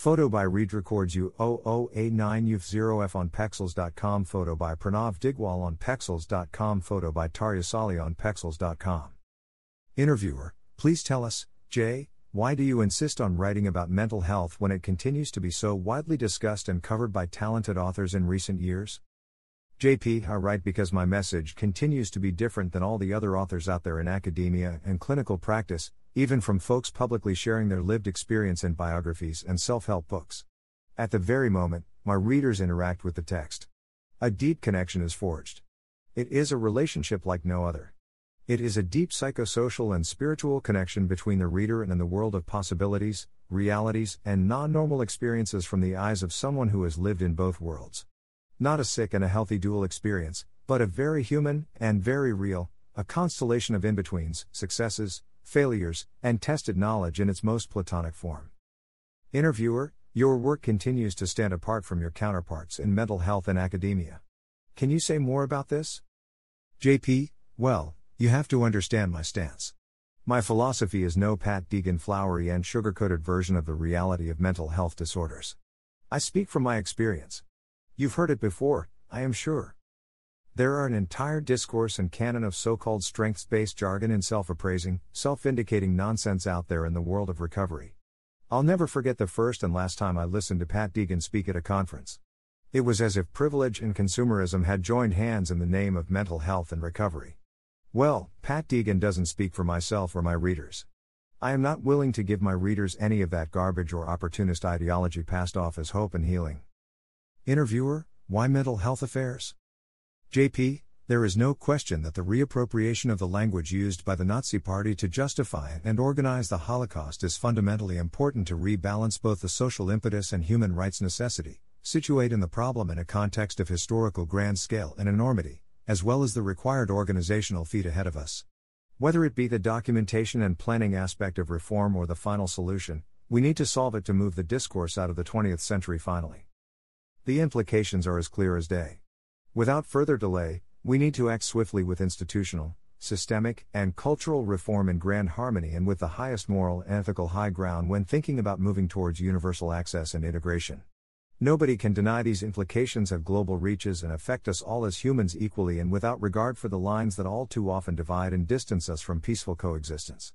Photo by Reed Records U00A9UF0F on Pexels.com. Photo by Pranav Digwal on Pexels.com. Photo by Tarya Sali on Pexels.com. Interviewer, please tell us, Jay, why do you insist on writing about mental health when it continues to be so widely discussed and covered by talented authors in recent years? JP, I write because my message continues to be different than all the other authors out there in academia and clinical practice, even from folks publicly sharing their lived experience in biographies and self-help books. At the very moment, my readers interact with the text. A deep connection is forged. It is a relationship like no other. It is a deep psychosocial and spiritual connection between the reader and the world of possibilities, realities, and non-normal experiences from the eyes of someone who has lived in both worlds. Not a sick and a healthy dual experience, but a very human and very real, a constellation of in-betweens, successes, failures, and tested knowledge in its most platonic form. Interviewer, your work continues to stand apart from your counterparts in mental health and academia. Can you say more about this? JP, well, you have to understand my stance. My philosophy is no Pat Deegan flowery and sugar-coated version of the reality of mental health disorders. I speak from my experience. You've heard it before, I am sure. There are an entire discourse and canon of so-called strengths-based jargon and self-appraising, self-indicating nonsense out there in the world of recovery. I'll never forget the first and last time I listened to Pat Deegan speak at a conference. It was as if privilege and consumerism had joined hands in the name of mental health and recovery. Well, Pat Deegan doesn't speak for myself or my readers. I am not willing to give my readers any of that garbage or opportunist ideology passed off as hope and healing. Interviewer, why mental health affairs? JP, there is no question that the reappropriation of the language used by the Nazi Party to justify and organize the Holocaust is fundamentally important to rebalance both the social impetus and human rights necessity, situate in the problem in a context of historical grand scale and enormity, as well as the required organizational feat ahead of us. Whether it be the documentation and planning aspect of reform or the final solution, we need to solve it to move the discourse out of the 20th century finally. The implications are as clear as day. Without further delay, we need to act swiftly with institutional, systemic, and cultural reform in grand harmony and with the highest moral and ethical high ground when thinking about moving towards universal access and integration. Nobody can deny these implications have global reaches and affect us all as humans equally and without regard for the lines that all too often divide and distance us from peaceful coexistence.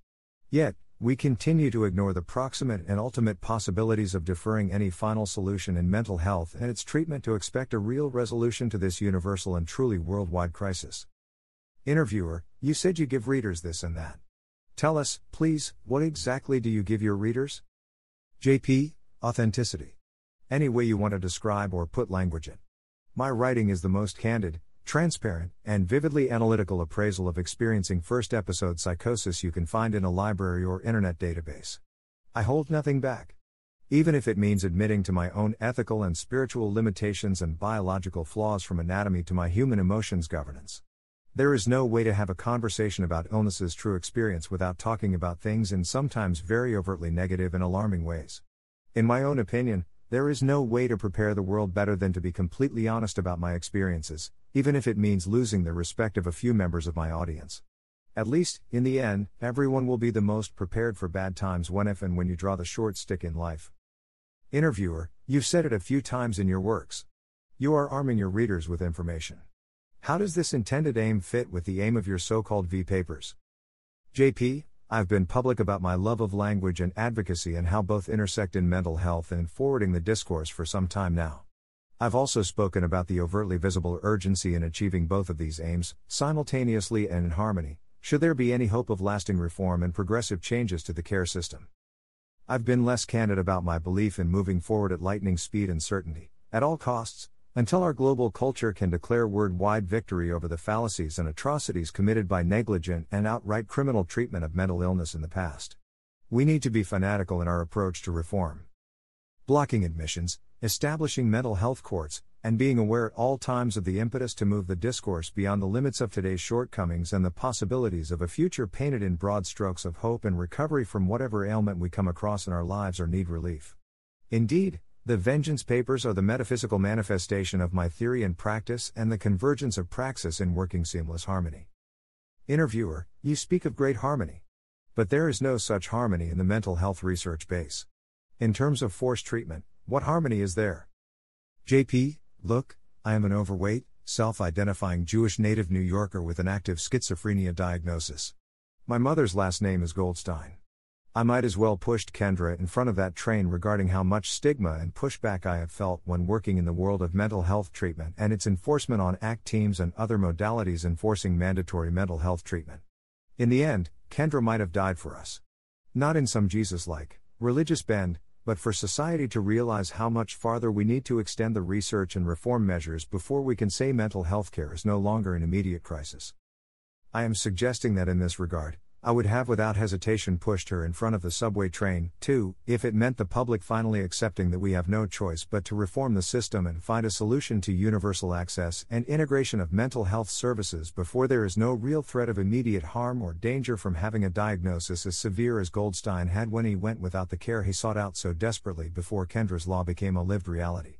Yet, we continue to ignore the proximate and ultimate possibilities of deferring any final solution in mental health and its treatment to expect a real resolution to this universal and truly worldwide crisis. Interviewer, you said you give readers this and that. Tell us, please, what exactly do you give your readers? JP, authenticity. Any way you want to describe or put language in. My writing is the most candid, transparent, and vividly analytical appraisal of experiencing first episode psychosis you can find in a library or internet database. I hold nothing back. Even if it means admitting to my own ethical and spiritual limitations and biological flaws from anatomy to my human emotions governance. There is no way to have a conversation about illness's true experience without talking about things in sometimes very overtly negative and alarming ways. In my own opinion, there is no way to prepare the world better than to be completely honest about my experiences, even if it means losing the respect of a few members of my audience. At least, in the end, everyone will be the most prepared for bad times when you draw the short stick in life. Interviewer, you've said it a few times in your works. You are arming your readers with information. How does this intended aim fit with the aim of your so-called V papers? JP, I've been public about my love of language and advocacy and how both intersect in mental health and forwarding the discourse for some time now. I've also spoken about the overtly visible urgency in achieving both of these aims, simultaneously and in harmony, should there be any hope of lasting reform and progressive changes to the care system. I've been less candid about my belief in moving forward at lightning speed and certainty, at all costs, until our global culture can declare worldwide victory over the fallacies and atrocities committed by negligent and outright criminal treatment of mental illness in the past. We need to be fanatical in our approach to reform. Blocking admissions, establishing mental health courts, and being aware at all times of the impetus to move the discourse beyond the limits of today's shortcomings and the possibilities of a future painted in broad strokes of hope and recovery from whatever ailment we come across in our lives or need relief. Indeed, The Vengeance papers are the metaphysical manifestation of my theory and practice and the convergence of praxis in working seamless harmony. Interviewer, you speak of great harmony. But there is no such harmony in the mental health research base. In terms of forced treatment, what harmony is there? JP, look, I am an overweight, self-identifying Jewish native New Yorker with an active schizophrenia diagnosis. My mother's last name is Goldstein. I might as well pushed Kendra in front of that train regarding how much stigma and pushback I have felt when working in the world of mental health treatment and its enforcement on ACT teams and other modalities enforcing mandatory mental health treatment. In the end, Kendra might have died for us. Not in some Jesus-like, religious bend, but for society to realize how much farther we need to extend the research and reform measures before we can say mental health care is no longer an immediate crisis. I am suggesting that in this regard, I would have without hesitation pushed her in front of the subway train, too, if it meant the public finally accepting that we have no choice but to reform the system and find a solution to universal access and integration of mental health services before there is no real threat of immediate harm or danger from having a diagnosis as severe as Goldstein had when he went without the care he sought out so desperately before Kendra's law became a lived reality.